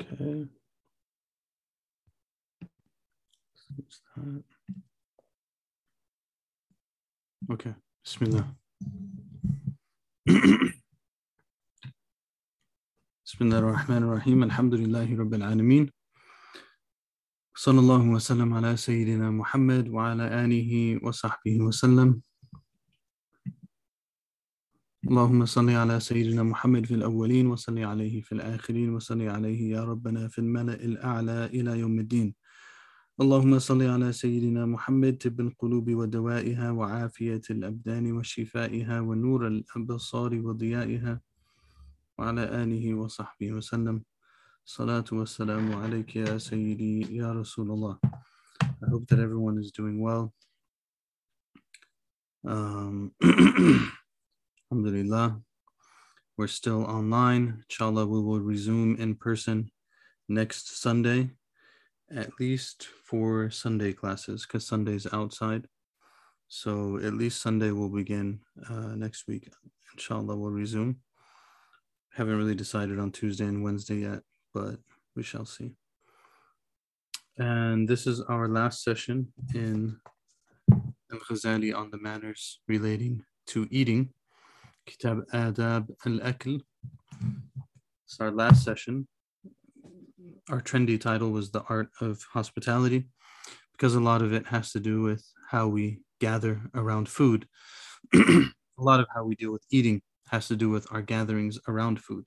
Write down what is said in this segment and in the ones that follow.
Okay. What's that? Okay. Bismillah. Bismillah ar-Rahman ar-Rahim. Alhamdulillahi Rabbil Alameen. Sallallahu wa sallam ala Sayyidina Muhammad wa ala alihi wa sahbihi wa sallam. Allahumma salli ala Sayyidina Muhammad fil awwaleen wa salli alayhi fil akhireen wa salli alayhi ya Rabbana fil mala'il a'la ila yawmiddin. Allahumma salli ala Sayyidina Muhammad tibbil qulubi wa dawaiha wa afiyatil abdani wa shifaiha wa nur al-absari wa diyaiha wa ala alihi wa sahbihi wa sallam. Salatu wa salamu alayka ya Sayyidi ya Rasulullah. I hope that everyone is doing well. Alhamdulillah, we're still online. Inshallah, we will resume in person next Sunday, at least for Sunday classes, because Sunday's outside. So at least Sunday will begin next week. Inshallah, we'll resume. Haven't really decided on Tuesday and Wednesday yet, but we shall see. And this is our last session in Al Ghazali on the manners relating to eating. Kitab Adab Al-Akl. It's our last session. Our trendy title was The Art of Hospitality, because a lot of it has to do with how we gather around food. A lot of how we deal with eating has to do with our gatherings around food.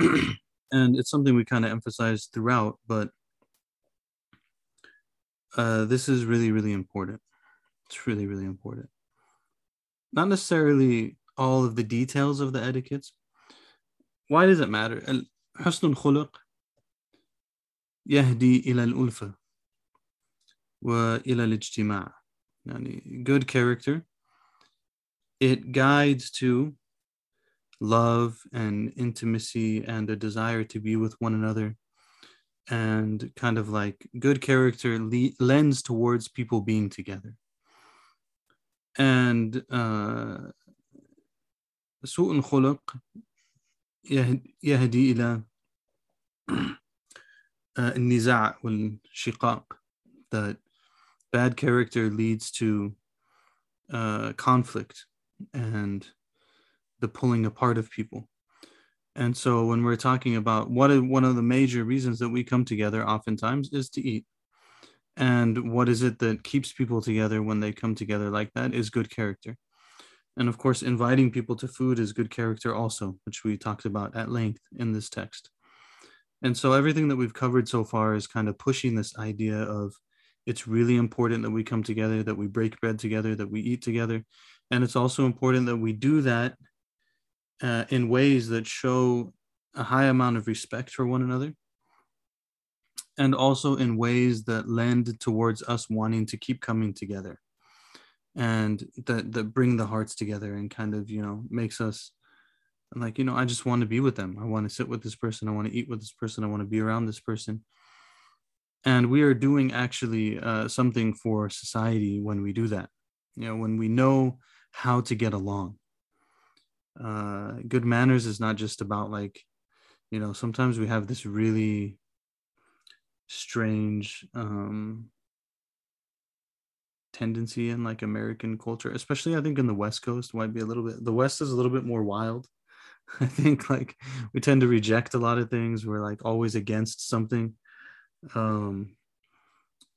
And it's something we kind of emphasize throughout, but this is really, really important. It's really, really important. Not necessarily all of the details of the etiquettes. Why does it matter? Husnul khuluq yahdi ila al-ulfa wa ila al-ijtima'. Good character, it guides to love and intimacy and a desire to be with one another, and kind of like good character lends towards people being together. And su'un khuluq yahdi ila niza' wal shiqaq, that bad character leads to conflict and the pulling apart of people. And so when we're talking about what is one of the major reasons that we come together oftentimes is to eat. And what is it that keeps people together when they come together like that is good character. And of course, inviting people to food is good character also, which we talked about at length in this text. And so everything that we've covered so far is kind of pushing this idea of it's really important that we come together, that we break bread together, that we eat together. And it's also important that we do that in ways that show a high amount of respect for one another, and also in ways that lend towards us wanting to keep coming together, and that bring the hearts together and kind of, you know, makes us like, you know, I just want to be with them. I want to sit with this person. I want to eat with this person. I want to be around this person. And we are doing actually something for society when we do that, you know, when we know how to get along. Good manners is not just about like, you know, sometimes we have this really strange tendency in like American culture, especially I think in the West Coast might be a little bit, the West is a little bit more wild. I think like we tend to reject a lot of things. We're like always against something.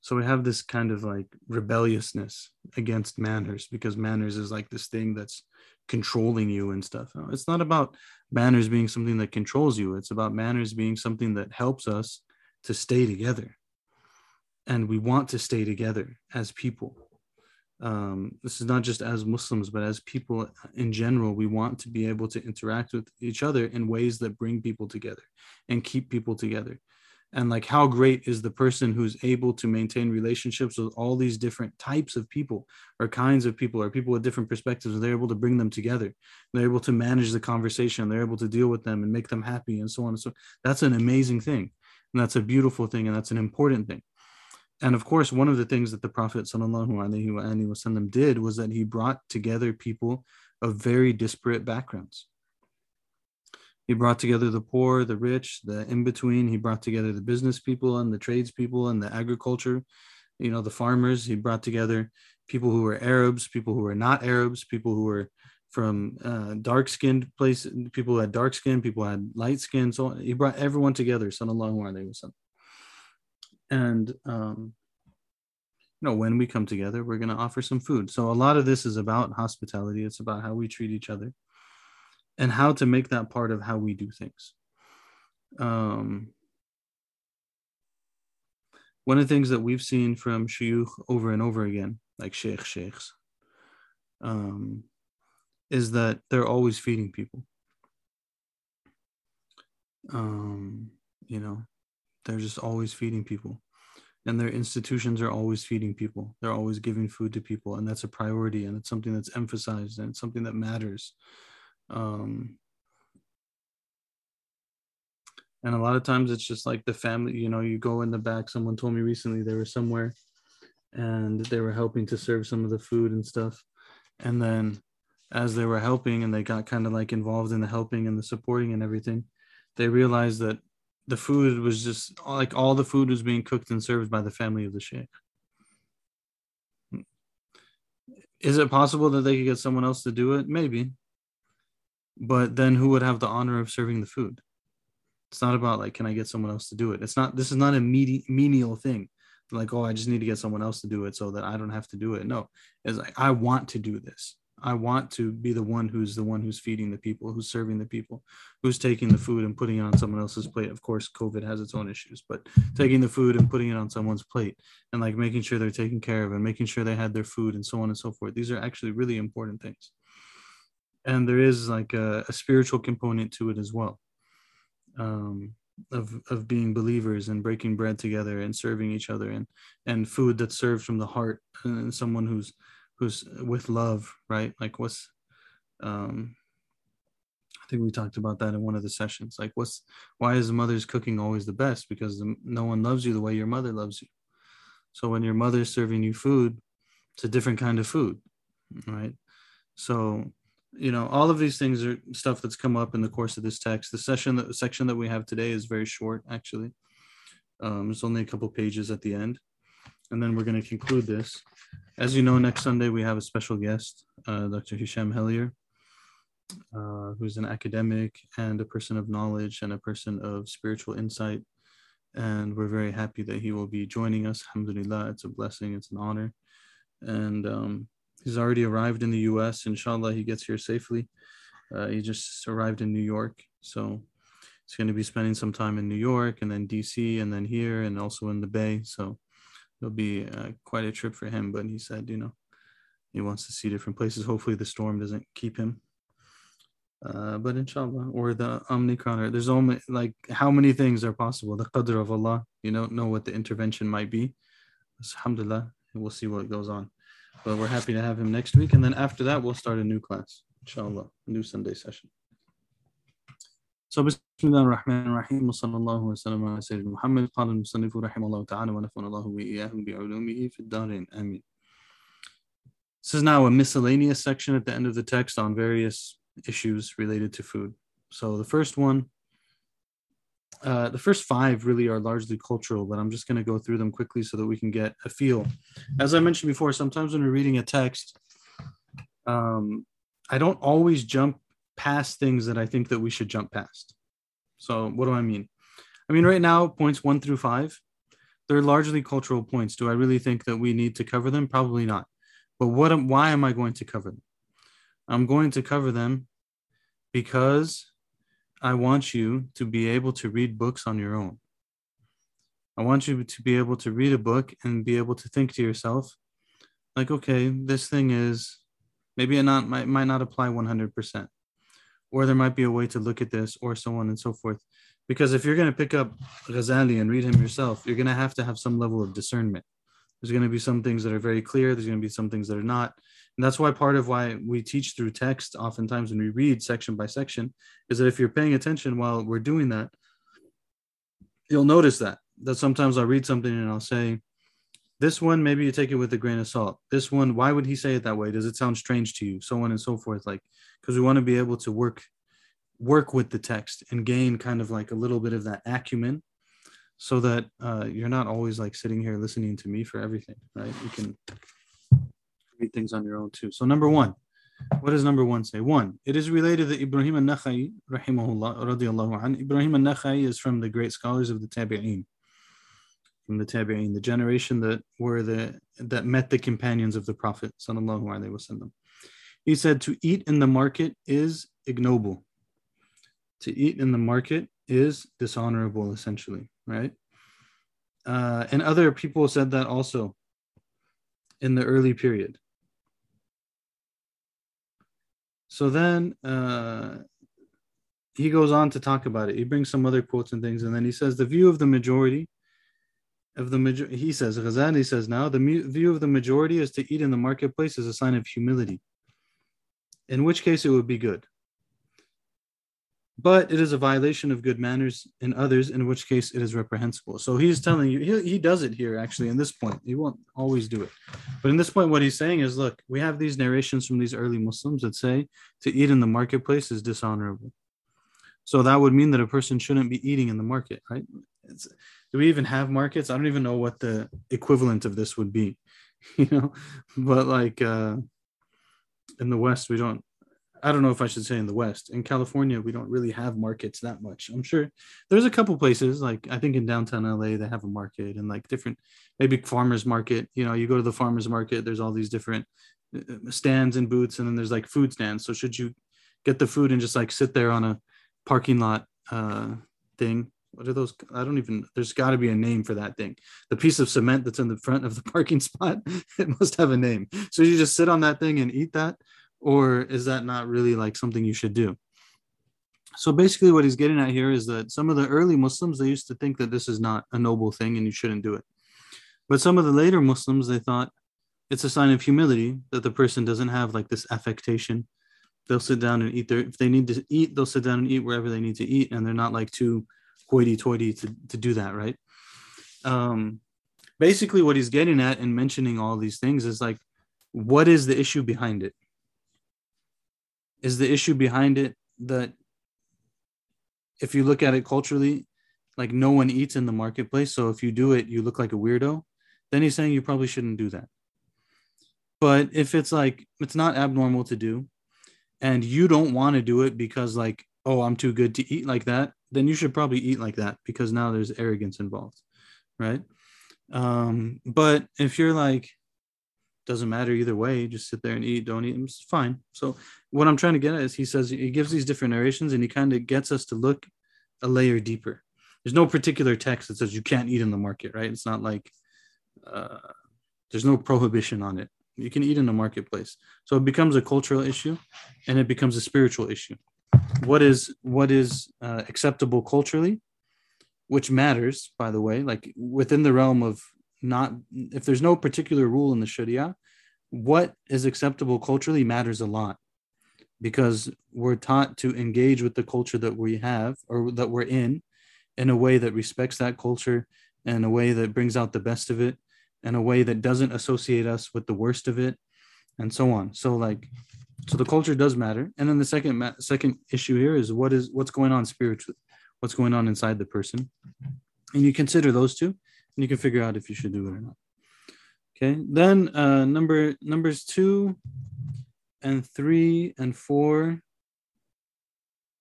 So we have this kind of like rebelliousness against manners, because manners is like this thing that's controlling you and stuff. No, it's not about manners being something that controls you. It's about manners being something that helps us to stay together. And we want to stay together as people. This is not just as Muslims, but as people in general, we want to be able to interact with each other in ways that bring people together and keep people together. And like, how great is the person who's able to maintain relationships with all these different types of people or kinds of people or people with different perspectives? They're able to bring them together. They're able to manage the conversation. They're able to deal with them and make them happy and so on and so on. That's an amazing thing. And that's a beautiful thing, and that's an important thing. And of course, one of the things that the Prophet ﷺ did was that he brought together people of very disparate backgrounds. He brought together the poor, the rich, the in-between. He brought together the business people and the tradespeople and the agriculture, you know, the farmers. He brought together people who were Arabs, people who were not Arabs, people who were from dark-skinned places, people who had dark skin, people who had light skin. So he brought everyone together, sallallahu alayhi wa sallam. And, you know, when we come together, we're going to offer some food. So a lot of this is about hospitality. It's about how we treat each other and how to make that part of how we do things. One of the things that we've seen from shuyukh over and over again, like sheikhs, is that they're always feeding people. You know, they're just always feeding people, and their institutions are always feeding people. They're always giving food to people, and that's a priority, and it's something that's emphasized, and it's something that matters. And a lot of times it's just like the family, you know, you go in the back. Someone told me recently they were somewhere and they were helping to serve some of the food and stuff. And then as they were helping and they got kind of like involved in the helping and the supporting and everything, they realized that the food was just like all the food was being cooked and served by the family of the sheikh. Is it possible that they could get someone else to do it? Maybe. But then who would have the honor of serving the food? It's not about like, can I get someone else to do it? It's not, this is not a menial thing. Like, oh, I just need to get someone else to do it so that I don't have to do it. No, it's like, I want to do this. I want to be the one who's feeding the people, who's serving the people, who's taking the food and putting it on someone else's plate. Of course, COVID has its own issues, but taking the food and putting it on someone's plate and like making sure they're taken care of and making sure they had their food and so on and so forth. These are actually really important things. And there is like a spiritual component to it as well, of being believers and breaking bread together and serving each other, and food that's served from the heart and someone who's with love, right? Like what's, I think we talked about that in one of the sessions. Like why is the mother's cooking always the best? Because no one loves you the way your mother loves you. So when your mother's serving you food, it's a different kind of food, right? So, you know, all of these things are stuff that's come up in the course of this text. The section that we have today is very short, actually. It's only a couple pages at the end. And then we're going to conclude this. As you know, next Sunday, we have a special guest, Dr. Hisham Hellier, who's an academic and a person of knowledge and a person of spiritual insight. And we're very happy that he will be joining us. Alhamdulillah, it's a blessing. It's an honor. And, he's already arrived in the U.S. Inshallah, he gets here safely. He just arrived in New York. So he's going to be spending some time in New York and then D.C. and then here and also in the Bay. So it'll be quite a trip for him. But he said, you know, he wants to see different places. Hopefully the storm doesn't keep him. But inshallah, or the Omicron, or there's only like how many things are possible. The Qadr of Allah, you don't know what the intervention might be. Alhamdulillah, we'll see what goes on. But we're happy to have him next week. And then after that, we'll start a new class, inshallah, a new Sunday session. So, Bismillah ar-Rahman ar-Rahim, wa sallallahu wa sallam ala Sayyidina Muhammad, qala al-musannifu rahimahullah ta'ala, wa nafa'ana Allahu wa iyyahum bi'ulumihi fid darain. Ameen. This is now a miscellaneous section at the end of the text on various issues related to food. So, the first one, the first five really are largely cultural, but I'm just going to go through them quickly so that we can get a feel. As I mentioned before, sometimes when we're reading a text, I don't always jump past things that I think that we should jump past. So what do I mean? I mean, right now, points 1 through 5, they're largely cultural points. Do I really think that we need to cover them? Probably not. But why am I going to cover them? I'm going to cover them because I want you to be able to read books on your own. I want you to be able to read a book and be able to think to yourself, like, okay, this thing is, maybe it might not apply 100%, or there might be a way to look at this, or so on and so forth. Because if you're going to pick up Ghazali and read him yourself, you're going to have some level of discernment. There's going to be some things that are very clear. There's going to be some things that are not. And that's why part of why we teach through text oftentimes when we read section by section is that if you're paying attention while we're doing that, you'll notice that sometimes I'll read something and I'll say, this one, maybe you take it with a grain of salt. This one, why would he say it that way? Does it sound strange to you? So on and so forth. Like, because we want to be able to work work with the text and gain kind of like a little bit of that acumen, so that you're not always like sitting here listening to me for everything, right? You can read things on your own too. So number one, what does number one say? One, it is related that Ibrahim al-Nakhai, rahimahullah, radiyallahu an, Ibrahim al-Nakhai is from the great scholars of the Tabi'een, the generation that were that met the companions of the Prophet sallallahu alaihi wasallam. He said, to eat in the market is ignoble. To eat in the market is dishonorable, essentially, right? And other people said that also in the early period. So then he goes on to talk about it. He brings some other quotes and things, and then he says, the view of the majority Ghazali says now, the view of the majority is to eat in the marketplace is a sign of humility, in which case it would be good. But it is a violation of good manners in others, in which case it is reprehensible. So he's telling you, he does it here actually in this point. He won't always do it. But in this point, what he's saying is, look, we have these narrations from these early Muslims that say to eat in the marketplace is dishonorable. So that would mean that a person shouldn't be eating in the market, right? Do we even have markets? I don't even know what the equivalent of this would be, you know, but like in the West, we don't, I don't know if I should say in the West, in California, we don't really have markets that much. I'm sure there's a couple places, like I think in downtown LA, they have a market and like different, maybe farmer's market, you know, you go to the farmer's market, there's all these different stands and booths, and then there's like food stands. So should you get the food and just like sit there on a parking lot thing? What are those? I don't even, there's got to be a name for that thing. The piece of cement that's in the front of the parking spot, it must have a name. So you just sit on that thing and eat that? Or is that not really like something you should do? So basically what he's getting at here is that some of the early Muslims, they used to think that this is not a noble thing and you shouldn't do it. But some of the later Muslims, they thought it's a sign of humility that the person doesn't have like this affectation. They'll sit down and eat there. If they need to eat, they'll sit down and eat wherever they need to eat. And they're not like too hoity-toity to do that, right? Basically what he's getting at in mentioning all these things is like, what is the issue behind it? Is the issue behind it that if you look at it culturally, like no one eats in the marketplace, so if you do it, you look like a weirdo? Then he's saying you probably shouldn't do that. But if it's like, it's not abnormal to do, and you don't want to do it because like, oh, I'm too good to eat like that, then you should probably eat like that, because now there's arrogance involved, right? But if you're like, doesn't matter either way, just sit there and eat, don't eat, it's fine. So what I'm trying to get at is, he says, he gives these different narrations and he kind of gets us to look a layer deeper. There's no particular text that says you can't eat in the market, right? It's not like, there's no prohibition on it. You can eat in the marketplace. So it becomes a cultural issue and it becomes a spiritual issue. What is acceptable culturally, which matters, by the way, like within the realm of not, if there's no particular rule in the Sharia, what is acceptable culturally matters a lot, because we're taught to engage with the culture that we have or that we're in a way that respects that culture, in a way that brings out the best of it, in a way that doesn't associate us with the worst of it, and so on. So the culture does matter. And then the second issue here is what's going on spiritually, what's going on inside the person. And you consider those two and you can figure out if you should do it or not. Okay. Then numbers 2 and 3 and 4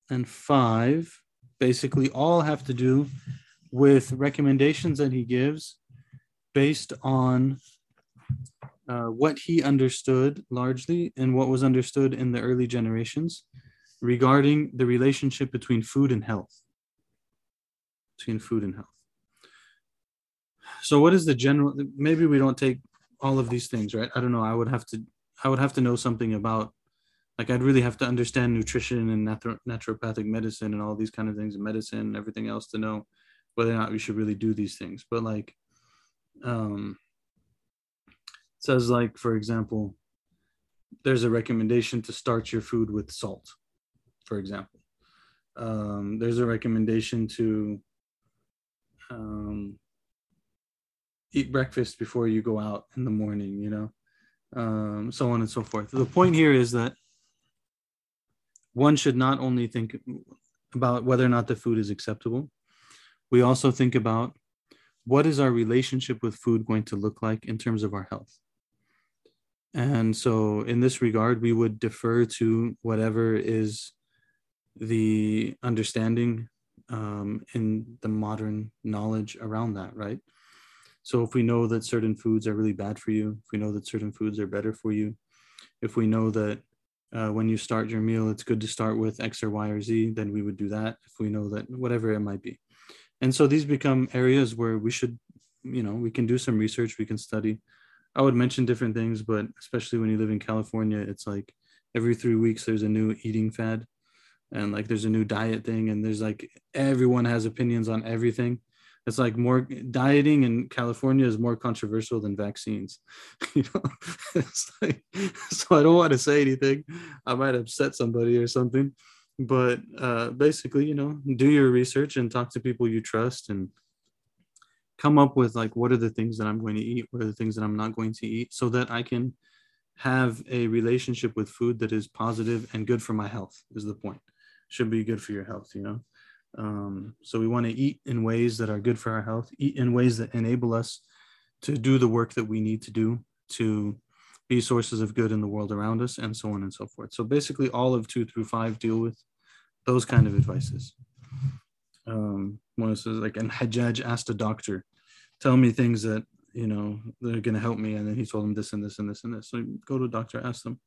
and 5 basically all have to do with recommendations that he gives based on what he understood largely and what was understood in the early generations regarding the relationship between food and health. So what is the general, maybe we don't take all of these things, right? I don't know. I would have to know something about, like, I'd really have to understand nutrition and naturopathic medicine and all these kind of things, and medicine and everything else, to know whether or not we should really do these things. But like, says, like, for example, there's a recommendation to start your food with salt, for example. There's a recommendation to eat breakfast before you go out in the morning, you know, so on and so forth. The point here is that one should not only think about whether or not the food is acceptable, we also think about what is our relationship with food going to look like in terms of our health. And so in this regard, we would defer to whatever is the understanding in the modern knowledge around that, right? So if we know that certain foods are really bad for you, if we know that certain foods are better for you, if we know that when you start your meal, it's good to start with X or Y or Z, then we would do that if we know that, whatever it might be. And so these become areas where we should, you know, we can do some research, we can study. I would mention different things, but especially when you live in California, it's like every 3 weeks there's a new eating fad and like there's a new diet thing and there's like everyone has opinions on everything. It's like more dieting in California is more controversial than vaccines, you know. It's like, so I don't want to say anything. I might upset somebody or something, but basically, you know, do your research and talk to people you trust and come up with like, what are the things that I'm going to eat? What are the things that I'm not going to eat? So that I can have a relationship with food that is positive and good for my health is the point. Should be good for your health, you know? So we want to eat in ways that are good for our health, eat in ways that enable us to do the work that we need to do to be sources of good in the world around us, and so on and so forth. So basically all of 2 through 5 deal with those kind of advices. One says like, and Hajjaj asked a doctor, tell me things that, you know, they're going to help me. And then he told him this and this and this and this. So go to a doctor, ask them.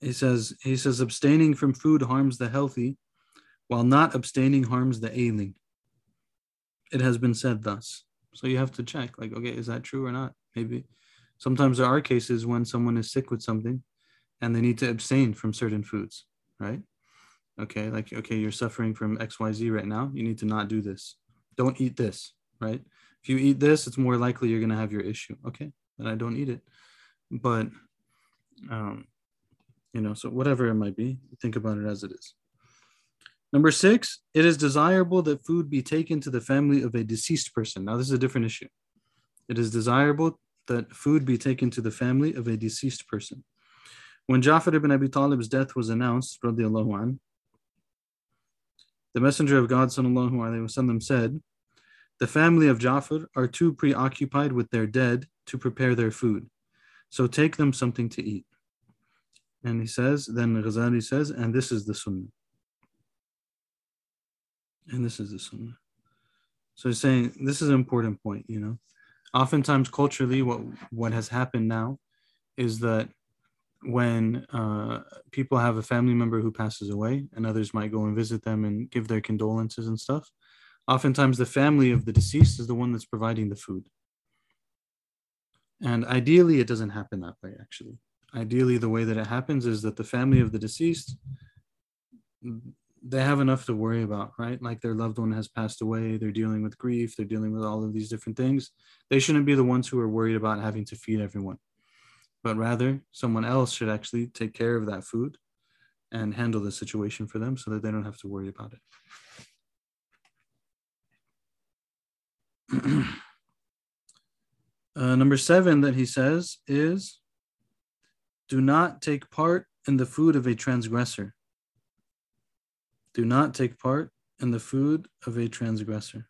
He says, abstaining from food harms the healthy, while not abstaining harms the ailing. It has been said thus. So you have to check, like, okay, is that true or not? Maybe sometimes there are cases when someone is sick with something and they need to abstain from certain foods, right? Okay, like, okay, you're suffering from XYZ right now. You need to not do this. Don't eat this, right? If you eat this, it's more likely you're going to have your issue. Okay, then I don't eat it. But, you know, so whatever it might be, think about it as it is. Number 6, it is desirable that food be taken to the family of a deceased person. Now, this is a different issue. It is desirable that food be taken to the family of a deceased person. When Ja'far ibn Abi Talib's death was announced, radiallahu an, the Messenger of God sallallahu alaihi wasallam said, the family of Ja'far are too preoccupied with their dead to prepare their food. So take them something to eat. And he says, then Ghazali says, and this is the sunnah. And this is the sunnah. So he's saying, this is an important point, you know. Oftentimes, culturally, what has happened now is that when people have a family member who passes away and others might go and visit them and give their condolences and stuff, oftentimes the family of the deceased is the one that's providing the food. And ideally, it doesn't happen that way, actually. Ideally, the way that it happens is that the family of the deceased, they have enough to worry about, right? Like their loved one has passed away, they're dealing with grief, they're dealing with all of these different things. They shouldn't be the ones who are worried about having to feed everyone, but rather someone else should actually take care of that food and handle the situation for them so that they don't have to worry about it. Number 7 that he says is, do not take part in the food of a transgressor. Do not take part in the food of a transgressor.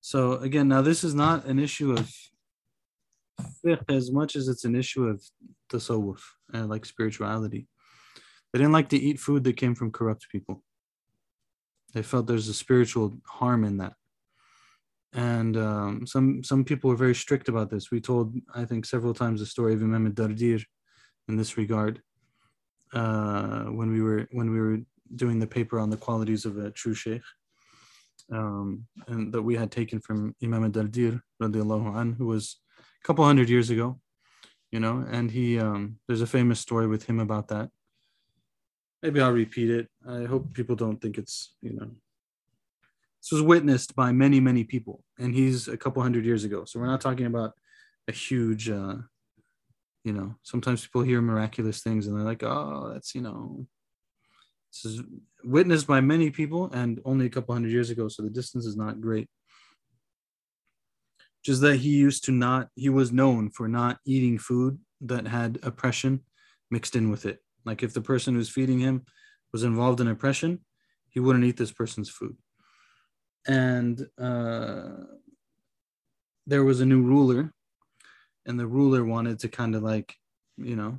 So again, now this is not an issue of fiqh as much as it's an issue of tasawwuf, like spirituality. They didn't like to eat food that came from corrupt people. They felt there's a spiritual harm in that. And some people were very strict about this. We told, I think, several times the story of Imam Dardir in this regard. When we were doing the paper on the qualities of a true sheikh, and that we had taken from Imam Dardir radiallahu anh, who was a couple hundred years ago, you know, and he there's a famous story with him about that. Maybe I'll repeat it. I hope people don't think it's, you know, this was witnessed by many, many people, and he's a couple hundred years ago. So we're not talking about a huge You know, sometimes people hear miraculous things and they're like, oh, that's, you know, this is witnessed by many people and only a couple hundred years ago, so the distance is not great. Just that he was known for not eating food that had oppression mixed in with it. Like if the person who's feeding him was involved in oppression, he wouldn't eat this person's food. And there was a new ruler, and the ruler wanted to kind of like, you know,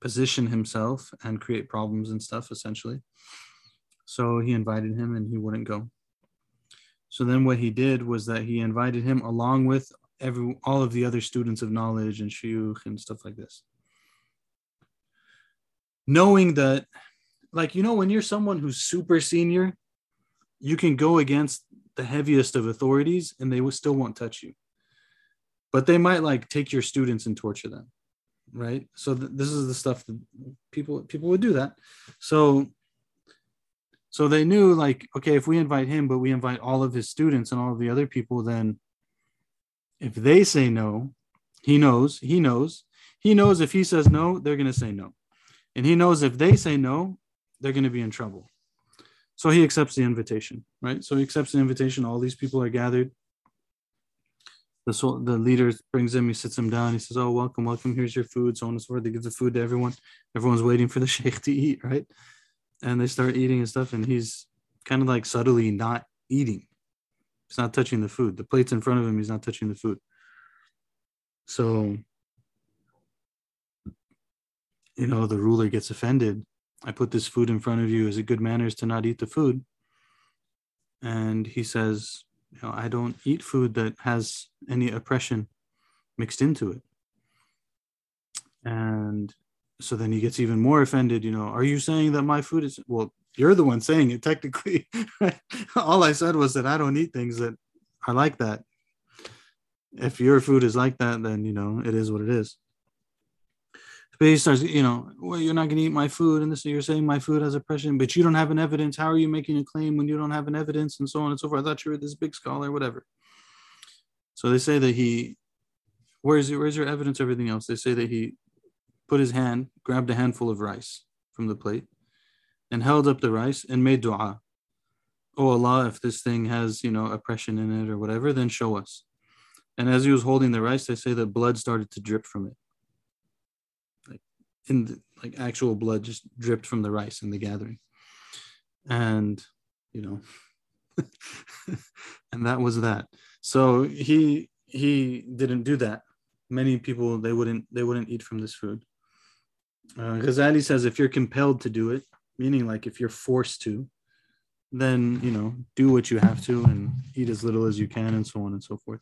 position himself and create problems and stuff, essentially. So he invited him and he wouldn't go. So then what he did was that he invited him along with all of the other students of knowledge and shiuch and stuff like this. Knowing that, like, you know, when you're someone who's super senior, you can go against the heaviest of authorities and they will still won't touch you. But they might like take your students and torture them, right? So this is the stuff that people would do that. So they knew, like, okay, if we invite him, but we invite all of his students and all of the other people, then if they say no, he knows if he says no, they're going to say no. And he knows if they say no, they're going to be in trouble. So he accepts the invitation, right? So he accepts the invitation. All these people are gathered. The leader brings him, he sits him down. He says, oh, welcome, welcome. Here's your food, so on and so forth. They give the food to everyone. Everyone's waiting for the sheikh to eat, right? And they start eating and stuff. And he's kind of like subtly not eating. He's not touching the food. The plate's in front of him. He's not touching the food. So, you know, the ruler gets offended. I put this food in front of you. Is it good manners to not eat the food? And he says, you know, I don't eat food that has any oppression mixed into it. And so then he gets even more offended. You know, are you saying that my food is, well, you're the one saying it technically. Right? All I said was that I don't eat things that are like that. If your food is like that, then, you know, it is what it is. But he starts, you know, well, you're not going to eat my food, and this, you're saying my food has oppression, but you don't have an evidence. How are you making a claim when you don't have an evidence, and so on and so forth? I thought you were this big scholar, whatever. So they say that where's your evidence, everything else? They say that he put his hand, grabbed a handful of rice from the plate, and held up the rice and made dua. Oh Allah, if this thing has, you know, oppression in it or whatever, then show us. And as he was holding the rice, they say that blood started to drip from it. Like actual blood just dripped from the rice in the gathering. And, you know, and that was that. So he didn't do that. Many people, they wouldn't eat from this food. Ghazali says, if you're compelled to do it, meaning like if you're forced to, then, you know, do what you have to and eat as little as you can and so on and so forth.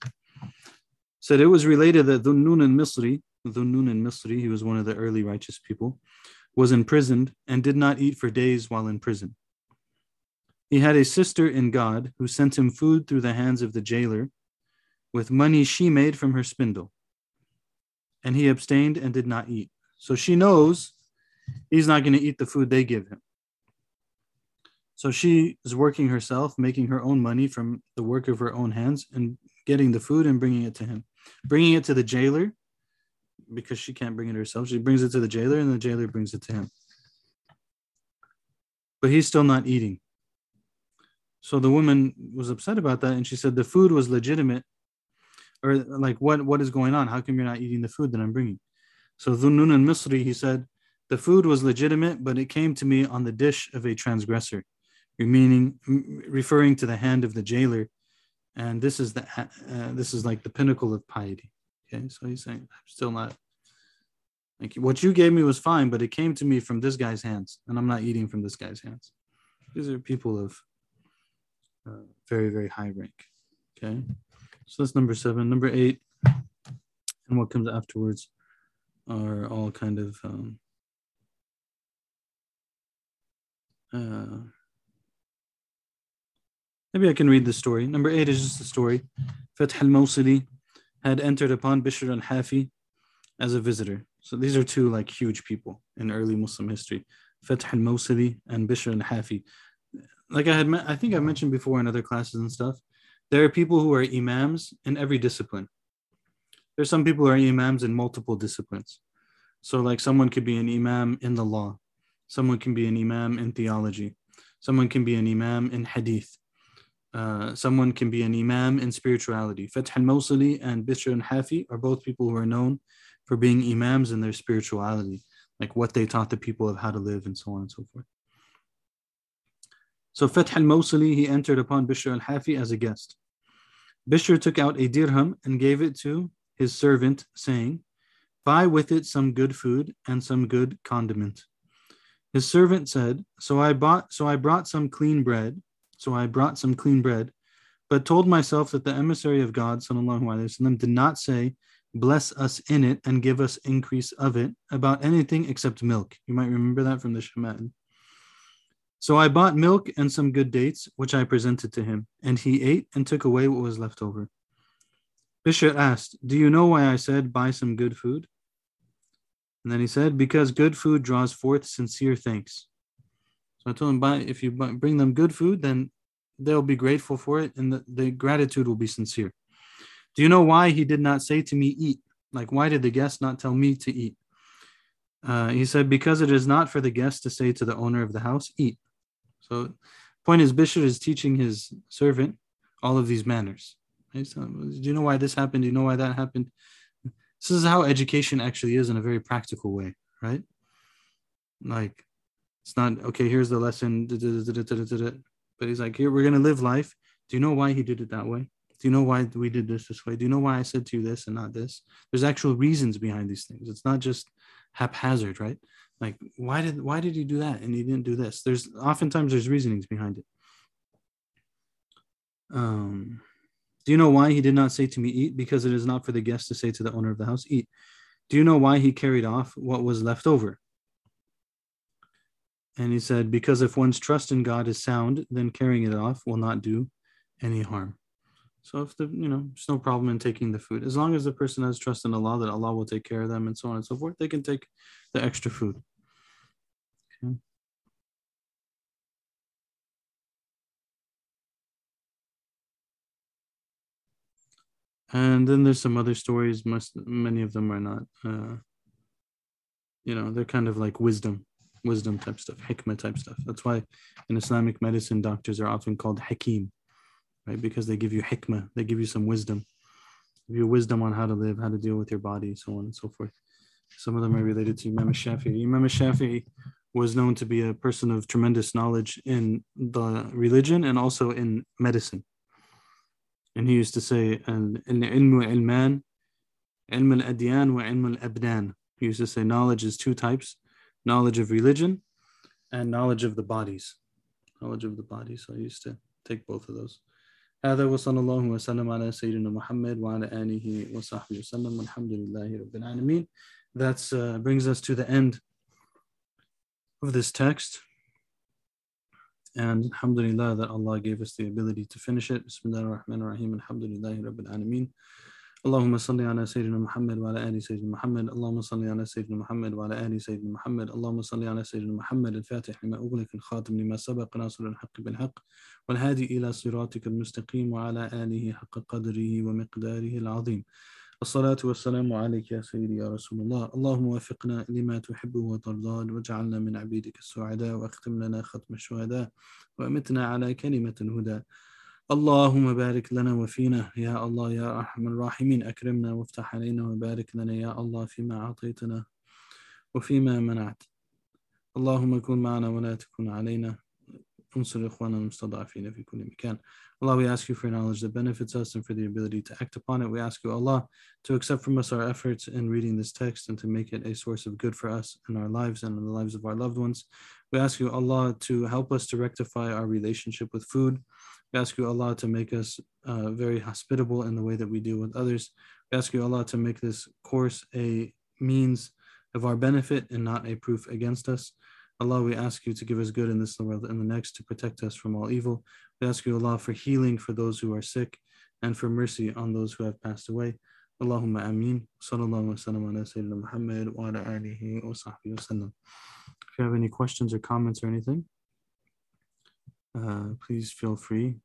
Said it was related that Dhul-Nun al-Misri, he was one of the early righteous people, was imprisoned and did not eat for days while in prison. He had a sister in God who sent him food through the hands of the jailer with money she made from her spindle. And he abstained and did not eat. So she knows he's not going to eat the food they give him. So she is working herself, making her own money from the work of her own hands and getting the food and bringing it to him, bringing it to the jailer. Because she can't bring it herself, she brings it to the jailer, and the jailer brings it to him. But he's still not eating. So the woman was upset about that, and she said the food was legitimate, or like, what is going on? How come you're not eating the food that I'm bringing? So Dhul-Nun al-Misri, he said, the food was legitimate, but it came to me on the dish of a transgressor, referring to the hand of the jailer, and this is like the pinnacle of piety. Okay, so he's saying, I'm still not, like, what you gave me was fine, but it came to me from this guy's hands, and I'm not eating from this guy's hands. These are people of very, very high rank. Okay, so that's number 7. Number 8, and what comes afterwards are all kind of maybe I can read the story. Number 8 is just the story. Fath al-Mawsili had entered upon Bishr al-Hafi as a visitor. So these are two like huge people in early Muslim history, Fath al-Mawsili and Bishr al-Hafi. Like I think I mentioned before in other classes and stuff, there are people who are imams in every discipline. There's some people who are imams in multiple disciplines. So like someone could be an imam in the law. Someone can be an imam in theology. Someone can be an imam in hadith. Someone can be an imam in spirituality. Fath al-Mawsili and Bishr al-Hafi are both people who are known for being imams in their spirituality, like what they taught the people of how to live and so on and so forth. So Fath al-Mawsili, he entered upon Bishr al-Hafi as a guest. Bishr took out a dirham and gave it to his servant, saying, "Buy with it some good food and some good condiment." His servant said, "So I brought some clean bread, but told myself that the emissary of God, sallallahu alaihi wasallam, did not say, 'Bless us in it and give us increase of it,' about anything except milk." You might remember that from the Shema'an. So I bought milk and some good dates, which I presented to him, and he ate and took away what was left over. Bishr asked, "Do you know why I said, 'Buy some good food'?" And then he said, "Because good food draws forth sincere thanks." So I told him, if you bring them good food, then they'll be grateful for it, and the gratitude will be sincere. "Do you know why he did not say to me, 'Eat'?" Like, why did the guest not tell me to eat? He said, "Because it is not for the guest to say to the owner of the house, 'Eat.'" So point is, Bishr is teaching his servant all of these manners. Right? So, do you know why this happened? Do you know why that happened? This is how education actually is in a very practical way, right? Like, it's not, okay, here's the lesson, but he's like, here, we're going to live life. Do you know why he did it that way? Do you know why we did this way? Do you know why I said to you this and not this? There's actual reasons behind these things. It's not just haphazard, right? Like, why did he do that and he didn't do this? There's oftentimes reasonings behind it. Do you know why he did not say to me, "Eat"? Because it is not for the guest to say to the owner of the house, "Eat." Do you know why he carried off what was left over? And he said, "Because if one's trust in God is sound, then carrying it off will not do any harm." So if there's no problem in taking the food, as long as the person has trust in Allah that Allah will take care of them and so on and so forth, they can take the extra food. Okay. And then there's some other stories. Many of them are not, they're kind of like wisdom type stuff, hikmah type stuff. That's why in Islamic medicine, doctors are often called hakim, right? Because they give you hikmah, they give you some wisdom, give you wisdom on how to live, how to deal with your body, so on and so forth. Some of them are related to Imam al-Shafi'i. Imam al-Shafi'i was known to be a person of tremendous knowledge in the religion and also in medicine. And he used to say, "Al-ilmu ilman, ilm al-adyan wa ilm al-abdan." He used to say knowledge is two types: knowledge of religion and knowledge of the bodies. Knowledge of the body. So he used to take both of those. هذا وصلى الله وسلم على سيدنا محمد وعلى آله وصحبه وسلم والحمد لله رب العالمين. That brings us to the end of this text. And alhamdulillah that Allah gave us the ability to finish it. Bismillahir Rahmanir Rahim. Alhamdulillahi Rabbil Alameen. Allahumma salli ala Sayyidina Muhammad wa ala ali Sayyidina Muhammad. Allahumma salli ala Sayyidina Muhammad wa ala ali Sayyidina Muhammad. Allahumma salli ala Sayyidina Muhammad. Al-Fatih lima ughliq, al-Khatim lima sabaq, nasirul haqq bil haqq, wal hadi ila siratika al-mustaqim wa ala alihi haqqa qadrihi wa miqdarihi al-azim. الصلاة والسلام عليك يا سيدي يا رسول الله اللهم وفقنا لما تحبه وترضاه واجعلنا من عبيدك السعداء واختم لنا ختم الشهداء وامتنا على كلمة الهدى اللهم بارك لنا وفينا يا الله يا أرحم الراحمين أكرمنا وافتح علينا وبارك لنا يا الله فيما أعطيتنا وفيما منعت اللهم كن معنا ولا تكن علينا انصر إخواننا المستضعفين في كل مكان. Allah, we ask you for knowledge that benefits us and for the ability to act upon it. We ask you, Allah, to accept from us our efforts in reading this text and to make it a source of good for us in our lives and in the lives of our loved ones. We ask you, Allah, to help us to rectify our relationship with food. We ask you, Allah, to make us very hospitable in the way that we deal with others. We ask you, Allah, to make this course a means of our benefit and not a proof against us. Allah, we ask you to give us good in this world and the next, to protect us from all evil. We ask you, Allah, for healing for those who are sick and for mercy on those who have passed away. Allahumma ameen. Sallallahu wa sallam ala Sayyidina Muhammad wa ala alihi wa sahbihi wa sallam. If you have any questions or comments or anything, please feel free